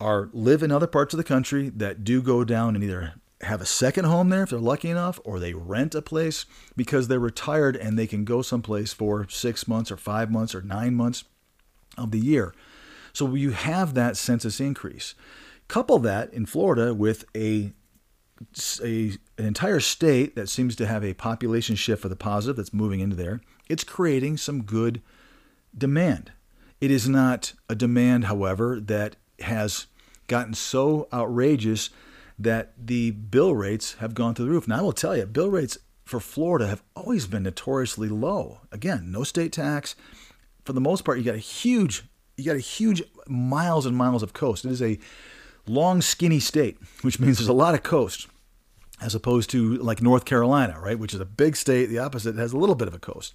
Are live in other parts of the country that do go down and either have a second home there if they're lucky enough, or they rent a place because they're retired and they can go someplace for six months or five months or nine months of the year. So you have that census increase. Couple that in Florida with a, a an entire state that seems to have a population shift for the positive that's moving into there. It's creating some good demand. It is not a demand, however, that has gotten so outrageous that the bill rates have gone through the roof. Now, I will tell you, bill rates for Florida have always been notoriously low. Again, no state tax. For the most part, you got a huge, you got a huge miles and miles of coast. It is a long, skinny state, which means there's a lot of coast as opposed to like North Carolina, right? Which is a big state. The opposite has a little bit of a coast.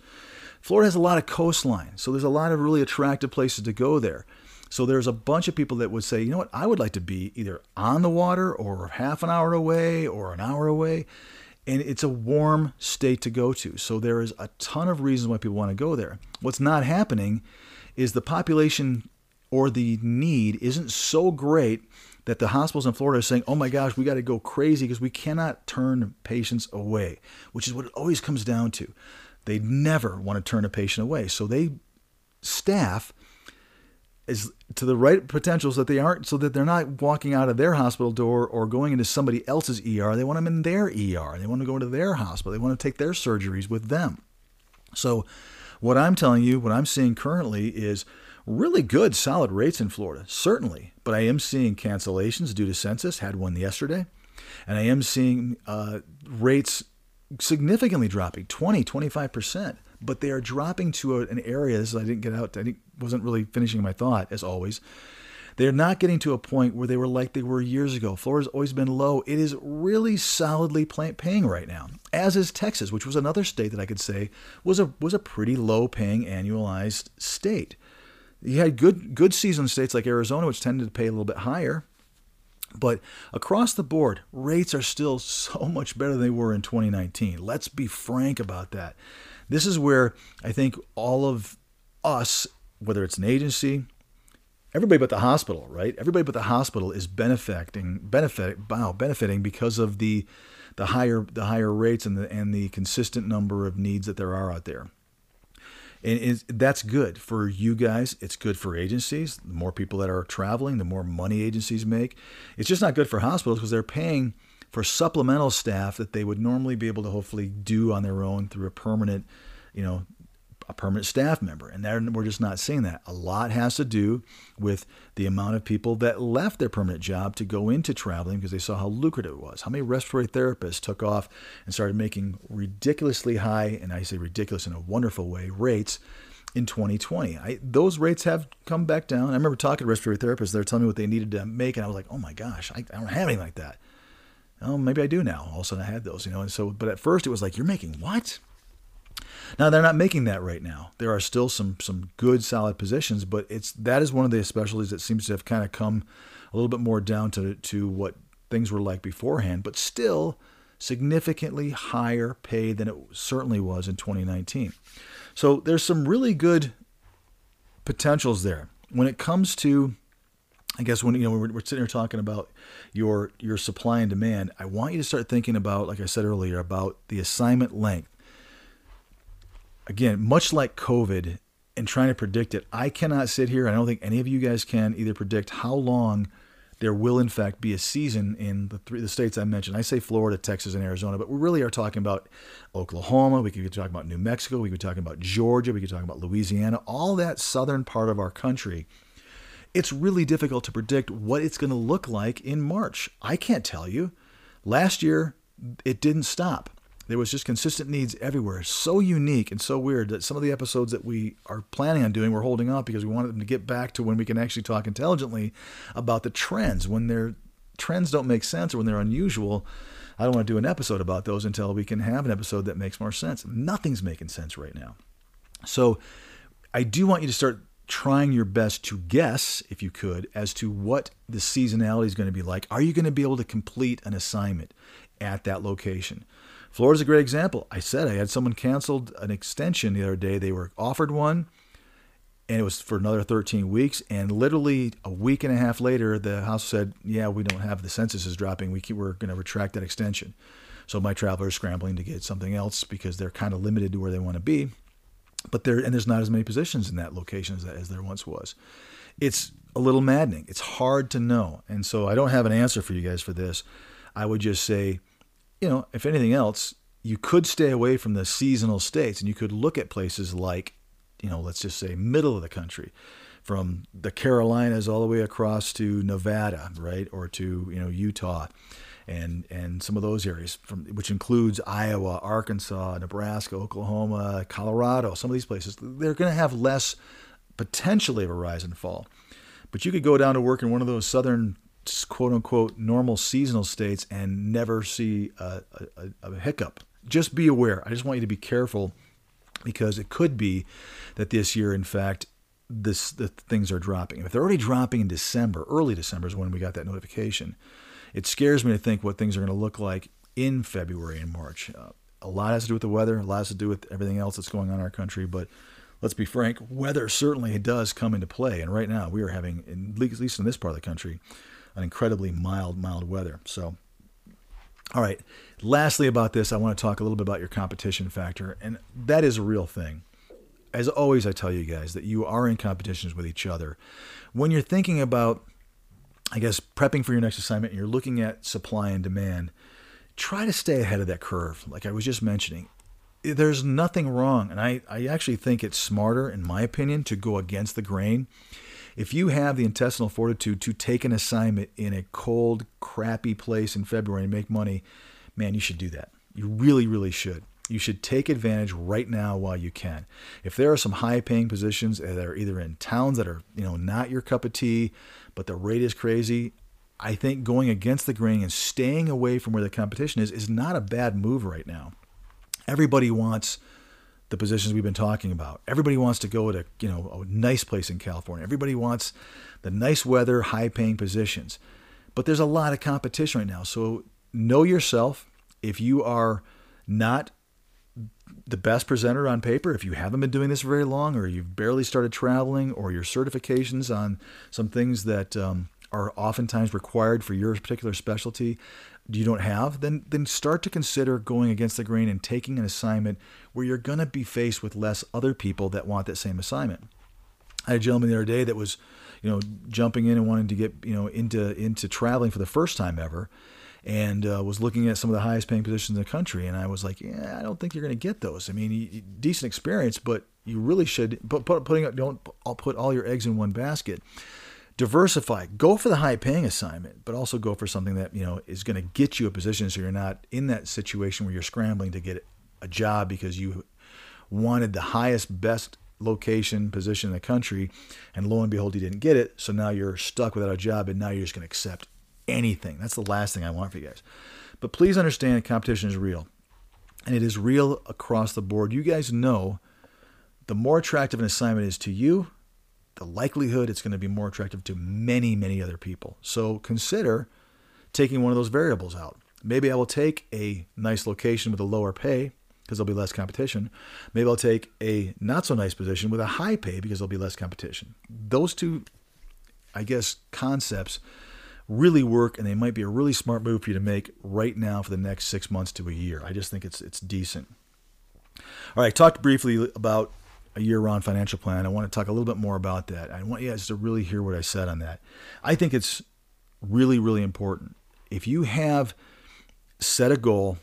Florida has a lot of coastline. So there's a lot of really attractive places to go there. So there's a bunch of people that would say, you know what, I would like to be either on the water or half an hour away or an hour away. And it's a warm state to go to. So there is a ton of reasons why people want to go there. What's not happening is the population or the need isn't so great that the hospitals in Florida are saying, oh my gosh, we got to go crazy because we cannot turn patients away, which is what it always comes down to. They never want to turn a patient away. So they staff is to the right potentials that they aren't so that they're not walking out of their hospital door or going into somebody else's E R. They want them in their E R. They want to go into their hospital. They want to take their surgeries with them. So what I'm telling you, what I'm seeing currently is really good, solid rates in Florida, certainly. But I am seeing cancellations due to census, had one yesterday. And I am seeing uh, rates significantly dropping, twenty, twenty-five percent. But they are dropping to an area, as I didn't get out, I didn't, wasn't really finishing my thought, as always. They're not getting to a point where they were like they were years ago. Florida's always been low. It is really solidly paying right now, as is Texas, which was another state that I could say was a was a pretty low-paying annualized state. You had good, good season states like Arizona, which tended to pay a little bit higher. But across the board, rates are still so much better than they were in twenty nineteen. Let's be frank about that. This is where I think all of us, whether it's an agency, everybody but the hospital, right? Everybody but the hospital is benefiting, benefit, wow, benefiting because of the the higher the higher rates and the and the consistent number of needs that there are out there. And that's good for you guys. It's good for agencies. The more people that are traveling, the more money agencies make. It's just not good for hospitals because they're paying for supplemental staff that they would normally be able to hopefully do on their own through a permanent, you know, a permanent staff member. And we're just not seeing that. A lot has to do with the amount of people that left their permanent job to go into traveling because they saw how lucrative it was. How many respiratory therapists took off and started making ridiculously high, and I say ridiculous in a wonderful way, rates in twenty twenty. I, those rates have come back down. I remember talking to respiratory therapists. They were telling me what they needed to make, and I was like, oh my gosh, I, I don't have anything like that. Oh, maybe I do now. All of a sudden I had those, you know. And so, but at first it was like, you're making what? Now, they're not making that right now. There are still some some good, solid positions, but it's that is one of the specialties that seems to have kind of come a little bit more down to, to what things were like beforehand, but still significantly higher pay than it certainly was in twenty nineteen. So there's some really good potentials there. When it comes to, I guess when you know we're, we're sitting here talking about your your supply and demand, I want you to start thinking about, like I said earlier, about the assignment length. Again, much like COVID and trying to predict it, I cannot sit here, I don't think any of you guys can either predict how long there will in fact be a season in the three the states I mentioned. I say Florida, Texas, and Arizona, but we really are talking about Oklahoma, we could be talking about New Mexico, we could be talking about Georgia, we could talk about Louisiana, all that southern part of our country. It's really difficult to predict what it's going to look like in March. I can't tell you. Last year, it didn't stop. There was just consistent needs everywhere. So unique and so weird that some of the episodes that we are planning on doing, we're holding off because we wanted them to get back to when we can actually talk intelligently about the trends. When their trends don't make sense or when they're unusual, I don't want to do an episode about those until we can have an episode that makes more sense. Nothing's making sense right now. So I do want you to start trying your best to guess, if you could, as to what the seasonality is going to be like. Are you going to be able to complete an assignment at that location? Florida's a great example. I said I had someone canceled an extension the other day. They were offered one, and it was for another thirteen weeks. And literally a week and a half later, the house said, yeah, we don't have, the census is dropping. We keep, we're going to retract that extension. So my travelers are scrambling to get something else because they're kind of limited to where they want to be. But there, and there's not as many positions in that location as, as there once was. It's a little maddening. It's hard to know. And so I don't have an answer for you guys for this. I would just say, you know, if anything else, you could stay away from the seasonal states and you could look at places like, you know, let's just say middle of the country, from the Carolinas all the way across to Nevada, right? Or to, you know, Utah and, and some of those areas, from, which includes Iowa, Arkansas, Nebraska, Oklahoma, Colorado, some of these places. They're going to have less potentially of a rise and fall. But you could go down to work in one of those southern quote unquote normal seasonal states and never see a, a, a hiccup. Just be aware. I just want you to be careful because it could be that this year, in fact, this the things are dropping. If they're already dropping in December, early December is when we got that notification. It scares me to think what things are going to look like in February and March. Uh, a lot has to do with the weather. A lot has to do with everything else that's going on in our country. But let's be frank, weather certainly does come into play. And right now we are having, at least in this part of the country, an incredibly mild, mild weather. So, all right. Lastly about this, I want to talk a little bit about your competition factor. And that is a real thing. As always, I tell you guys that you are in competitions with each other. When you're thinking about, I guess, prepping for your next assignment, and you're looking at supply and demand, try to stay ahead of that curve. Like I was just mentioning, there's nothing wrong. And I, I actually think it's smarter, in my opinion, to go against the grain. If you have the intestinal fortitude to take an assignment in a cold, crappy place in February and make money, man, you should do that. You really, really should. You should take advantage right now while you can. If there are some high-paying positions that are either in towns that are, you know, not your cup of tea, but the rate is crazy, I think going against the grain and staying away from where the competition is is not a bad move right now. Everybody wants the positions we've been talking about. Everybody wants to go to, you know, a nice place in California. Everybody wants the nice weather, high-paying positions. But there's a lot of competition right now. So know yourself. If you are not the best presenter on paper, if you haven't been doing this very long, or you've barely started traveling, or your certifications on some things that um, are oftentimes required for your particular specialty, you don't have, then then start to consider going against the grain and taking an assignment where you're going to be faced with less other people that want that same assignment. I had a gentleman the other day that was, you know, jumping in and wanting to get, you know, into into traveling for the first time ever, and uh, was looking at some of the highest paying positions in the country. And I was like, yeah, I don't think you're going to get those. I mean, you, decent experience, but you really should put, put putting up, don't put all your eggs in one basket. Diversify, go for the high paying assignment, but also go for something that, you know, is going to get you a position. So you're not in that situation where you're scrambling to get a job because you wanted the highest, best location, position in the country, and lo and behold, you didn't get it. So now you're stuck without a job, and now you're just going to accept anything. That's the last thing I want for you guys. But please understand, competition is real, and it is real across the board. You guys know the more attractive an assignment is to you, the likelihood it's going to be more attractive to many, many other people. So consider taking one of those variables out. Maybe I will take a nice location with a lower pay because there'll be less competition. Maybe I'll take a not so nice position with a high pay because there'll be less competition. Those two, I guess, concepts really work, and they might be a really smart move for you to make right now for the next six months to a year. I just think it's it's decent. All right, I talked briefly about a year-round financial plan. I want to talk a little bit more about that. I want you guys to really hear what I said on that. I think it's really, really important. If you have set a goal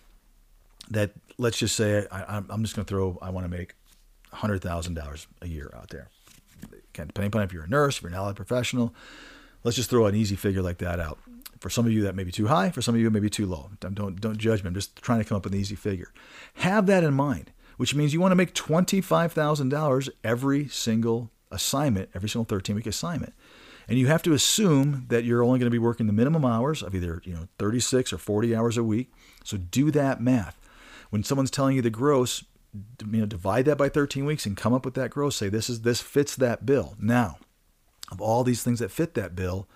that, let's just say, I, I'm just going to throw, I want to make one hundred thousand dollars a year out there. Again, depending upon if you're a nurse, if you're an allied professional, let's just throw an easy figure like that out. For some of you, that may be too high. For some of you, it may be too low. Don't, don't judge me. I'm just trying to come up with an easy figure. Have that in mind, which means you want to make twenty-five thousand dollars every single assignment, every single thirteen-week assignment. And you have to assume that you're only going to be working the minimum hours of either, you know, thirty-six or forty hours a week. So do that math. When someone's telling you the gross, you know, divide that by thirteen weeks and come up with that gross. Say, this is this fits that bill. Now, of all these things that fit that bill,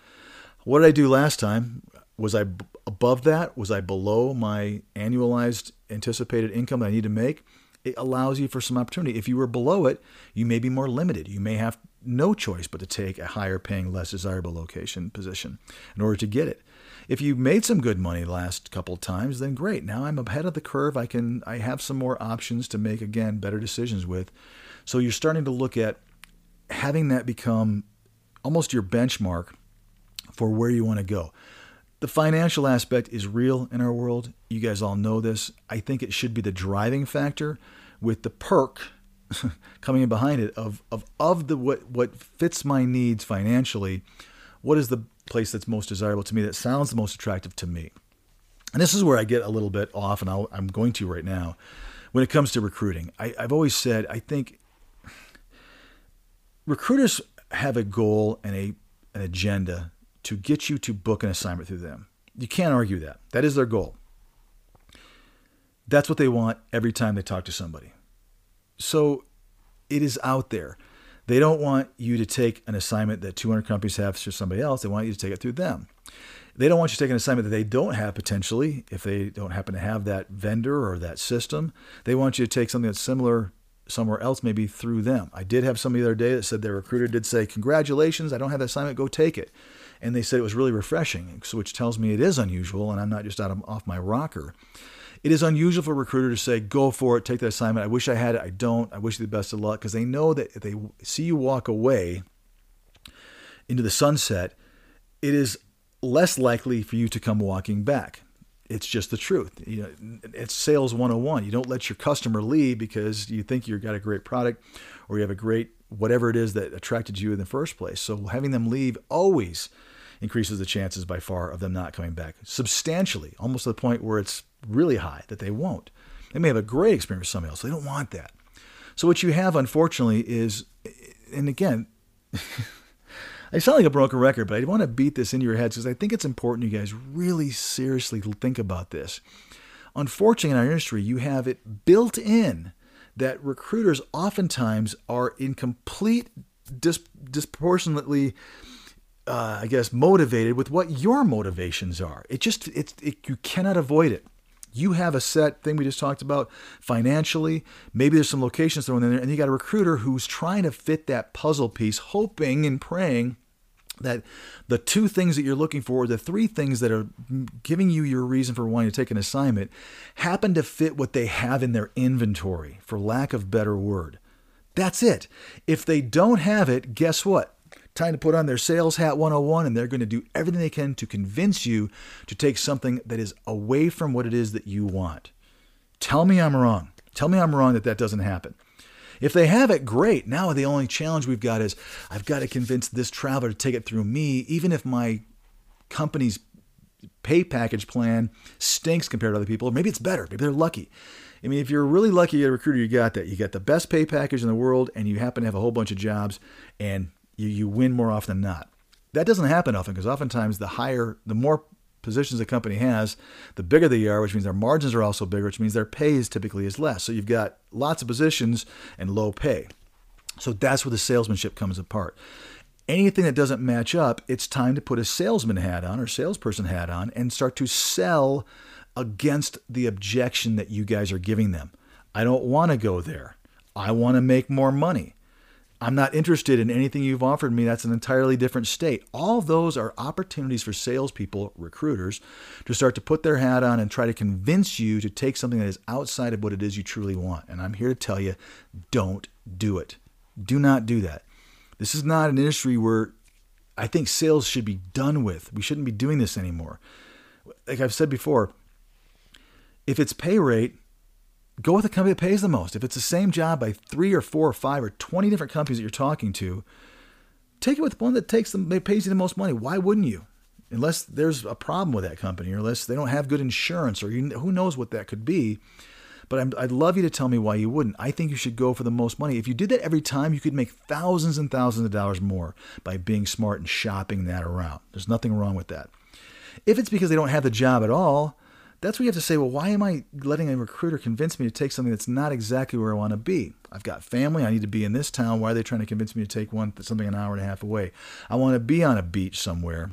what did I do last time? Was I b- above that? Was I below my annualized anticipated income that I need to make? It allows you for some opportunity. If you were below it, you may be more limited. You may have no choice but to take a higher paying, less desirable location position in order to get it. If you made some good money the last couple of times, then great. Now I'm ahead of the curve. I can, I have some more options to make, again, better decisions with. So you're starting to look at having that become almost your benchmark for where you want to go. The financial aspect is real in our world. You guys all know this. I think it should be the driving factor with the perk coming in behind it of of of the what what fits my needs financially. What is the place that's most desirable to me, that sounds the most attractive to me? And this is where I get a little bit off, and I'll, I'm going to right now. When it comes to recruiting, I, I've always said, I think recruiters have a goal and a an agenda to get you to book an assignment through them. You can't argue that. That is their goal. That's what they want every time they talk to somebody. So it is out there. They don't want you to take an assignment that two hundred companies have through somebody else. They want you to take it through them. They don't want you to take an assignment that they don't have potentially, if they don't happen to have that vendor or that system. They want you to take something that's similar somewhere else, maybe through them. I did have somebody the other day that said their recruiter did say, congratulations, I don't have that assignment, go take it. And they said it was really refreshing, which tells me it is unusual, and I'm not just out of, off my rocker. It is unusual for a recruiter to say, go for it, take that assignment. I wish I had it. I don't. I wish you the best of luck, because they know that if they see you walk away into the sunset, it is less likely for you to come walking back. It's just the truth. You know, it's sales one oh one. You don't let your customer leave because you think you've got a great product or you have a great whatever it is that attracted you in the first place. So having them leave always increases the chances by far of them not coming back substantially, almost to the point where it's really high that they won't. They may have a great experience with somebody else. They don't want that. So what you have, unfortunately, is, and again, I sound like a broken record, but I want to beat this into your heads because I think it's important you guys really seriously think about this. Unfortunately, in our industry, you have it built in that recruiters oftentimes are in complete dis- disproportionately Uh, I guess, motivated with what your motivations are. It just, it's, it, you cannot avoid it. You have a set thing we just talked about financially. Maybe there's some locations thrown in there, and you got a recruiter who's trying to fit that puzzle piece, hoping and praying that the two things that you're looking for, the three things that are giving you your reason for wanting to take an assignment, happen to fit what they have in their inventory, for lack of better word. That's it. If they don't have it, guess what? Time to put on their sales hat one oh one, and they're going to do everything they can to convince you to take something that is away from what it is that you want. Tell me I'm wrong. Tell me I'm wrong that that doesn't happen. If they have it, great. Now the only challenge we've got is I've got to convince this traveler to take it through me, even if my company's pay package plan stinks compared to other people. Or maybe it's better. Maybe they're lucky. I mean, if you're really lucky you get a recruiter, you got that. You got the best pay package in the world, and you happen to have a whole bunch of jobs, and you, you win more often than not. That doesn't happen often, because oftentimes the higher, the more positions a company has, the bigger they are, which means their margins are also bigger, which means their pay is typically is less. So you've got lots of positions and low pay. So that's where the salesmanship comes apart. Anything that doesn't match up, it's time to put a salesman hat on or salesperson hat on and start to sell against the objection that you guys are giving them. I don't want to go there. I want to make more money. I'm not interested in anything you've offered me. That's an entirely different state. All those are opportunities for salespeople, recruiters, to start to put their hat on and try to convince you to take something that is outside of what it is you truly want. And I'm here to tell you, don't do it. Do not do that. This is not an industry where I think sales should be done with. We shouldn't be doing this anymore. Like I've said before, if it's pay rate, go with the company that pays the most. If it's the same job by three or four or five or twenty different companies that you're talking to, take it with one that takes them, that pays you the most money. Why wouldn't you? Unless there's a problem with that company, or unless they don't have good insurance, or you, who knows what that could be. But I'm, I'd love you to tell me why you wouldn't. I think you should go for the most money. If you did that every time, you could make thousands and thousands of dollars more by being smart and shopping that around. There's nothing wrong with that. If it's because they don't have the job at all, that's where you have to say, well, why am I letting a recruiter convince me to take something that's not exactly where I want to be? I've got family. I need to be in this town. Why are they trying to convince me to take one something an hour and a half away? I want to be on a beach somewhere.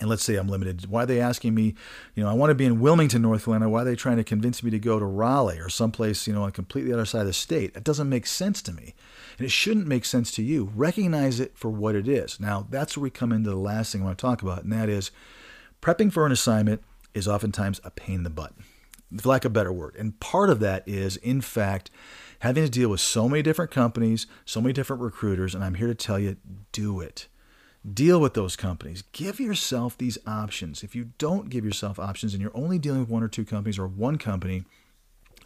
And let's say I'm limited. Why are they asking me, you know, I want to be in Wilmington, North Carolina. Why are they trying to convince me to go to Raleigh or someplace, you know, on completely other side of the state? That doesn't make sense to me. And it shouldn't make sense to you. Recognize it for what it is. Now, that's where we come into the last thing I want to talk about. And that is prepping for an assignment is oftentimes a pain in the butt, for lack of a better word. And part of that is, in fact, having to deal with so many different companies, so many different recruiters, and I'm here to tell you, do it. Deal with those companies. Give yourself these options. If you don't give yourself options and you're only dealing with one or two companies or one company,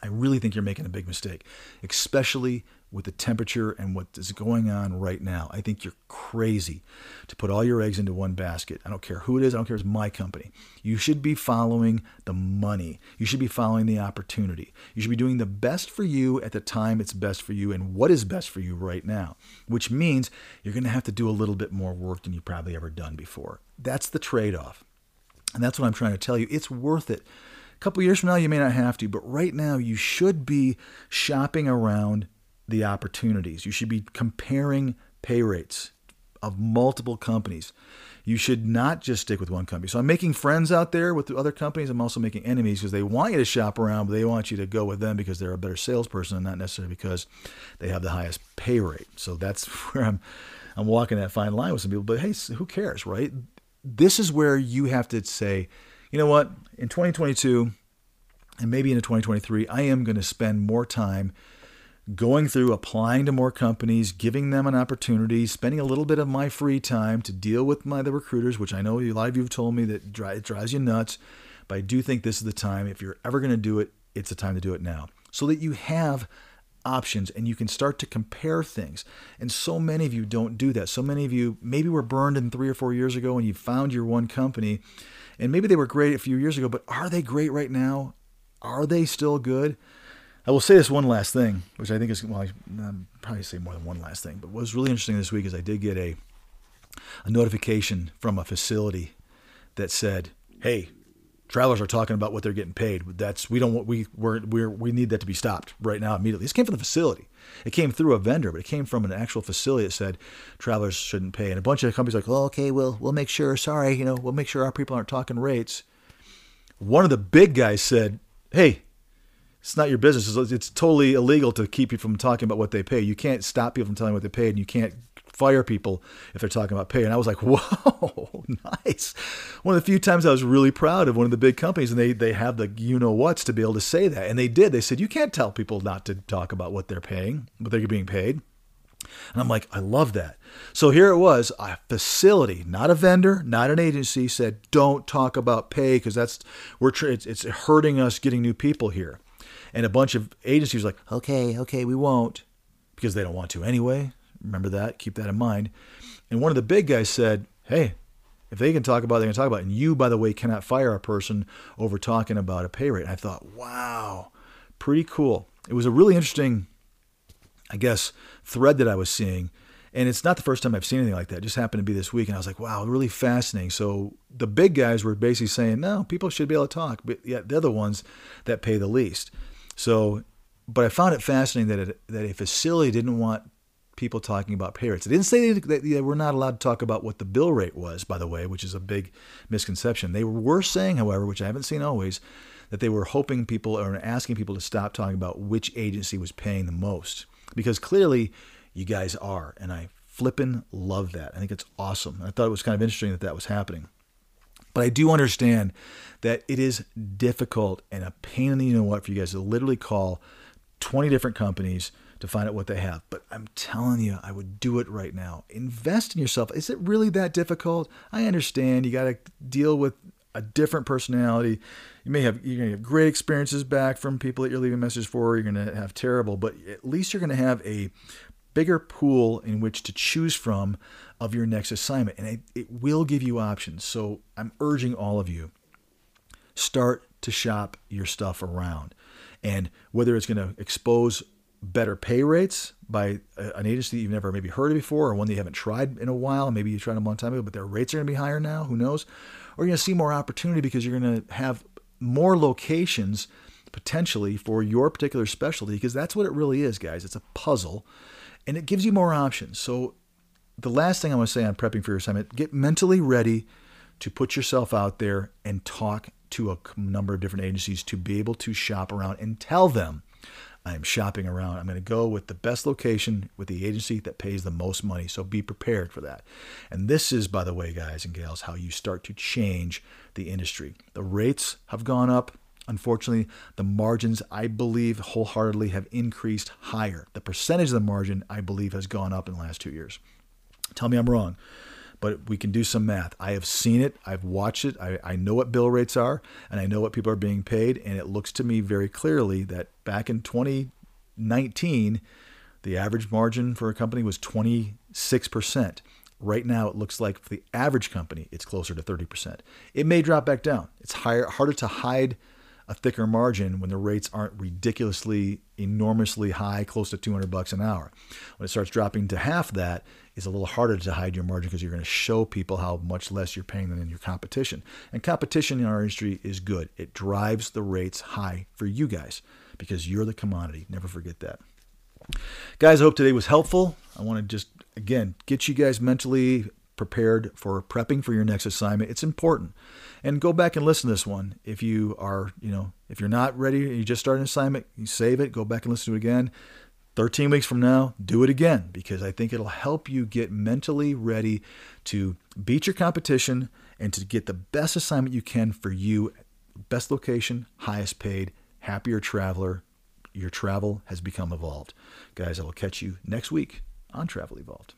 I really think you're making a big mistake, especially with the temperature and what is going on right now. I think you're crazy to put all your eggs into one basket. I don't care who it is. I don't care if it's my company. You should be following the money. You should be following the opportunity. You should be doing the best for you at the time it's best for you and what is best for you right now, which means you're going to have to do a little bit more work than you've probably ever done before. That's the trade-off. And that's what I'm trying to tell you. It's worth it. A couple years from now, you may not have to, but right now you should be shopping around the opportunities. You should be comparing pay rates of multiple companies. You should not just stick with one company. So I'm making friends out there with the other companies. I'm also making enemies because they want you to shop around, but they want you to go with them because they're a better salesperson and not necessarily because they have the highest pay rate. So that's where I'm, I'm walking that fine line with some people, but hey, who cares, right? This is where you have to say, you know what, in twenty twenty-two and maybe into twenty twenty-three, I am going to spend more time going through, applying to more companies, giving them an opportunity, spending a little bit of my free time to deal with my the recruiters, which I know a lot of you have told me that it drives you nuts. But I do think this is the time. If you're ever going to do it, it's the time to do it now so that you have options and you can start to compare things. And so many of you don't do that. So many of you maybe were burned in three or four years ago and you found your one company. And maybe they were great a few years ago, but are they great right now? Are they still good? I will say this one last thing, which I think is, well, I'll probably say more than one last thing, but what was really interesting this week is I did get a, a notification from a facility that said, hey, travelers are talking about what they're getting paid. That's, we don't want, we, we're, we're, we need that to be stopped right now immediately. This came from the facility. It came through a vendor, but it came from an actual facility that said travelers shouldn't pay. And a bunch of companies are like, well, okay, we'll, we'll make sure, sorry, you know, we'll make sure our people aren't talking rates. One of the big guys said, hey, it's not your business. It's, it's totally illegal to keep you from talking about what they pay. You can't stop people from telling what they paid, and you can't fire people if they're talking about pay. And I was like, whoa, nice. One of the few times I was really proud of one of the big companies, and they they have the you-know-whats to be able to say that. And they did. They said, you can't tell people not to talk about what they're paying, what they're being paid. And I'm like, I love that. So here it was, a facility, not a vendor, not an agency, said, don't talk about pay because that's we're it's, it's hurting us getting new people here. And a bunch of agencies were like, okay, okay, we won't, because they don't want to anyway. Remember that. Keep that in mind. And one of the big guys said, hey, if they can talk about it, they can talk about it. And you, by the way, cannot fire a person over talking about a pay rate. And I thought, wow, pretty cool. It was a really interesting, I guess, thread that I was seeing. And it's not the first time I've seen anything like that. It just happened to be this week. And I was like, wow, really fascinating. So the big guys were basically saying, no, people should be able to talk. But yet they're the ones that pay the least. So, but I found it fascinating that, it, that a facility didn't want people talking about pay rates. It didn't say that they were not allowed to talk about what the bill rate was, by the way, which is a big misconception. They were saying, however, which I haven't seen always, that they were hoping people or asking people to stop talking about which agency was paying the most. Because clearly, you guys are, and I flippin' love that. I think it's awesome. I thought it was kind of interesting that that was happening. But I do understand that it is difficult and a pain in the you-know-what for you guys to literally call twenty different companies to find out what they have. But I'm telling you, I would do it right now. Invest in yourself. Is it really that difficult? I understand you got to deal with a different personality. You may have, you're going to have great experiences back from people that you're leaving messages for. You're going to have terrible, but at least you're going to have a bigger pool in which to choose from of your next assignment. And it, it will give you options. So I'm urging all of you, start to shop your stuff around. And whether it's going to expose better pay rates by a, an agency that you've never maybe heard of before, or one that you haven't tried in a while, maybe you tried them a long time ago, but their rates are going to be higher now, who knows? Or you're going to see more opportunity because you're going to have more locations potentially for your particular specialty, because that's what it really is, guys. It's a puzzle. And it gives you more options. So the last thing I want to say on prepping for your assignment, get mentally ready to put yourself out there and talk to a number of different agencies to be able to shop around and tell them, I'm shopping around. I'm going to go with the best location with the agency that pays the most money. So be prepared for that. And this is, by the way, guys and gals, how you start to change the industry. The rates have gone up. Unfortunately, the margins, I believe, wholeheartedly have increased higher. The percentage of the margin, I believe, has gone up in the last two years. Tell me I'm wrong, but we can do some math. I have seen it. I've watched it. I, I know what bill rates are, and I know what people are being paid. And it looks to me very clearly that back in twenty nineteen, the average margin for a company was twenty-six percent. Right now, it looks like for the average company, it's closer to thirty percent. It may drop back down. It's higher, harder to hide a thicker margin when the rates aren't ridiculously, enormously high, close to two hundred bucks an hour. When it starts dropping to half that, it's a little harder to hide your margin because you're going to show people how much less you're paying than in your competition. And competition in our industry is good. It drives the rates high for you guys because you're the commodity. Never forget that. Guys, I hope today was helpful. I want to just, again, get you guys mentally prepared for prepping for your next assignment. It's important. And go back and listen to this one. If you are, you know, if you're not ready, you just start an assignment, you save it, go back and listen to it again. thirteen weeks from now, do it again, because I think it'll help you get mentally ready to beat your competition and to get the best assignment you can for you. Best location, highest paid, happier traveler. Your travel has become evolved. Guys, I will catch you next week on Travel Evolved.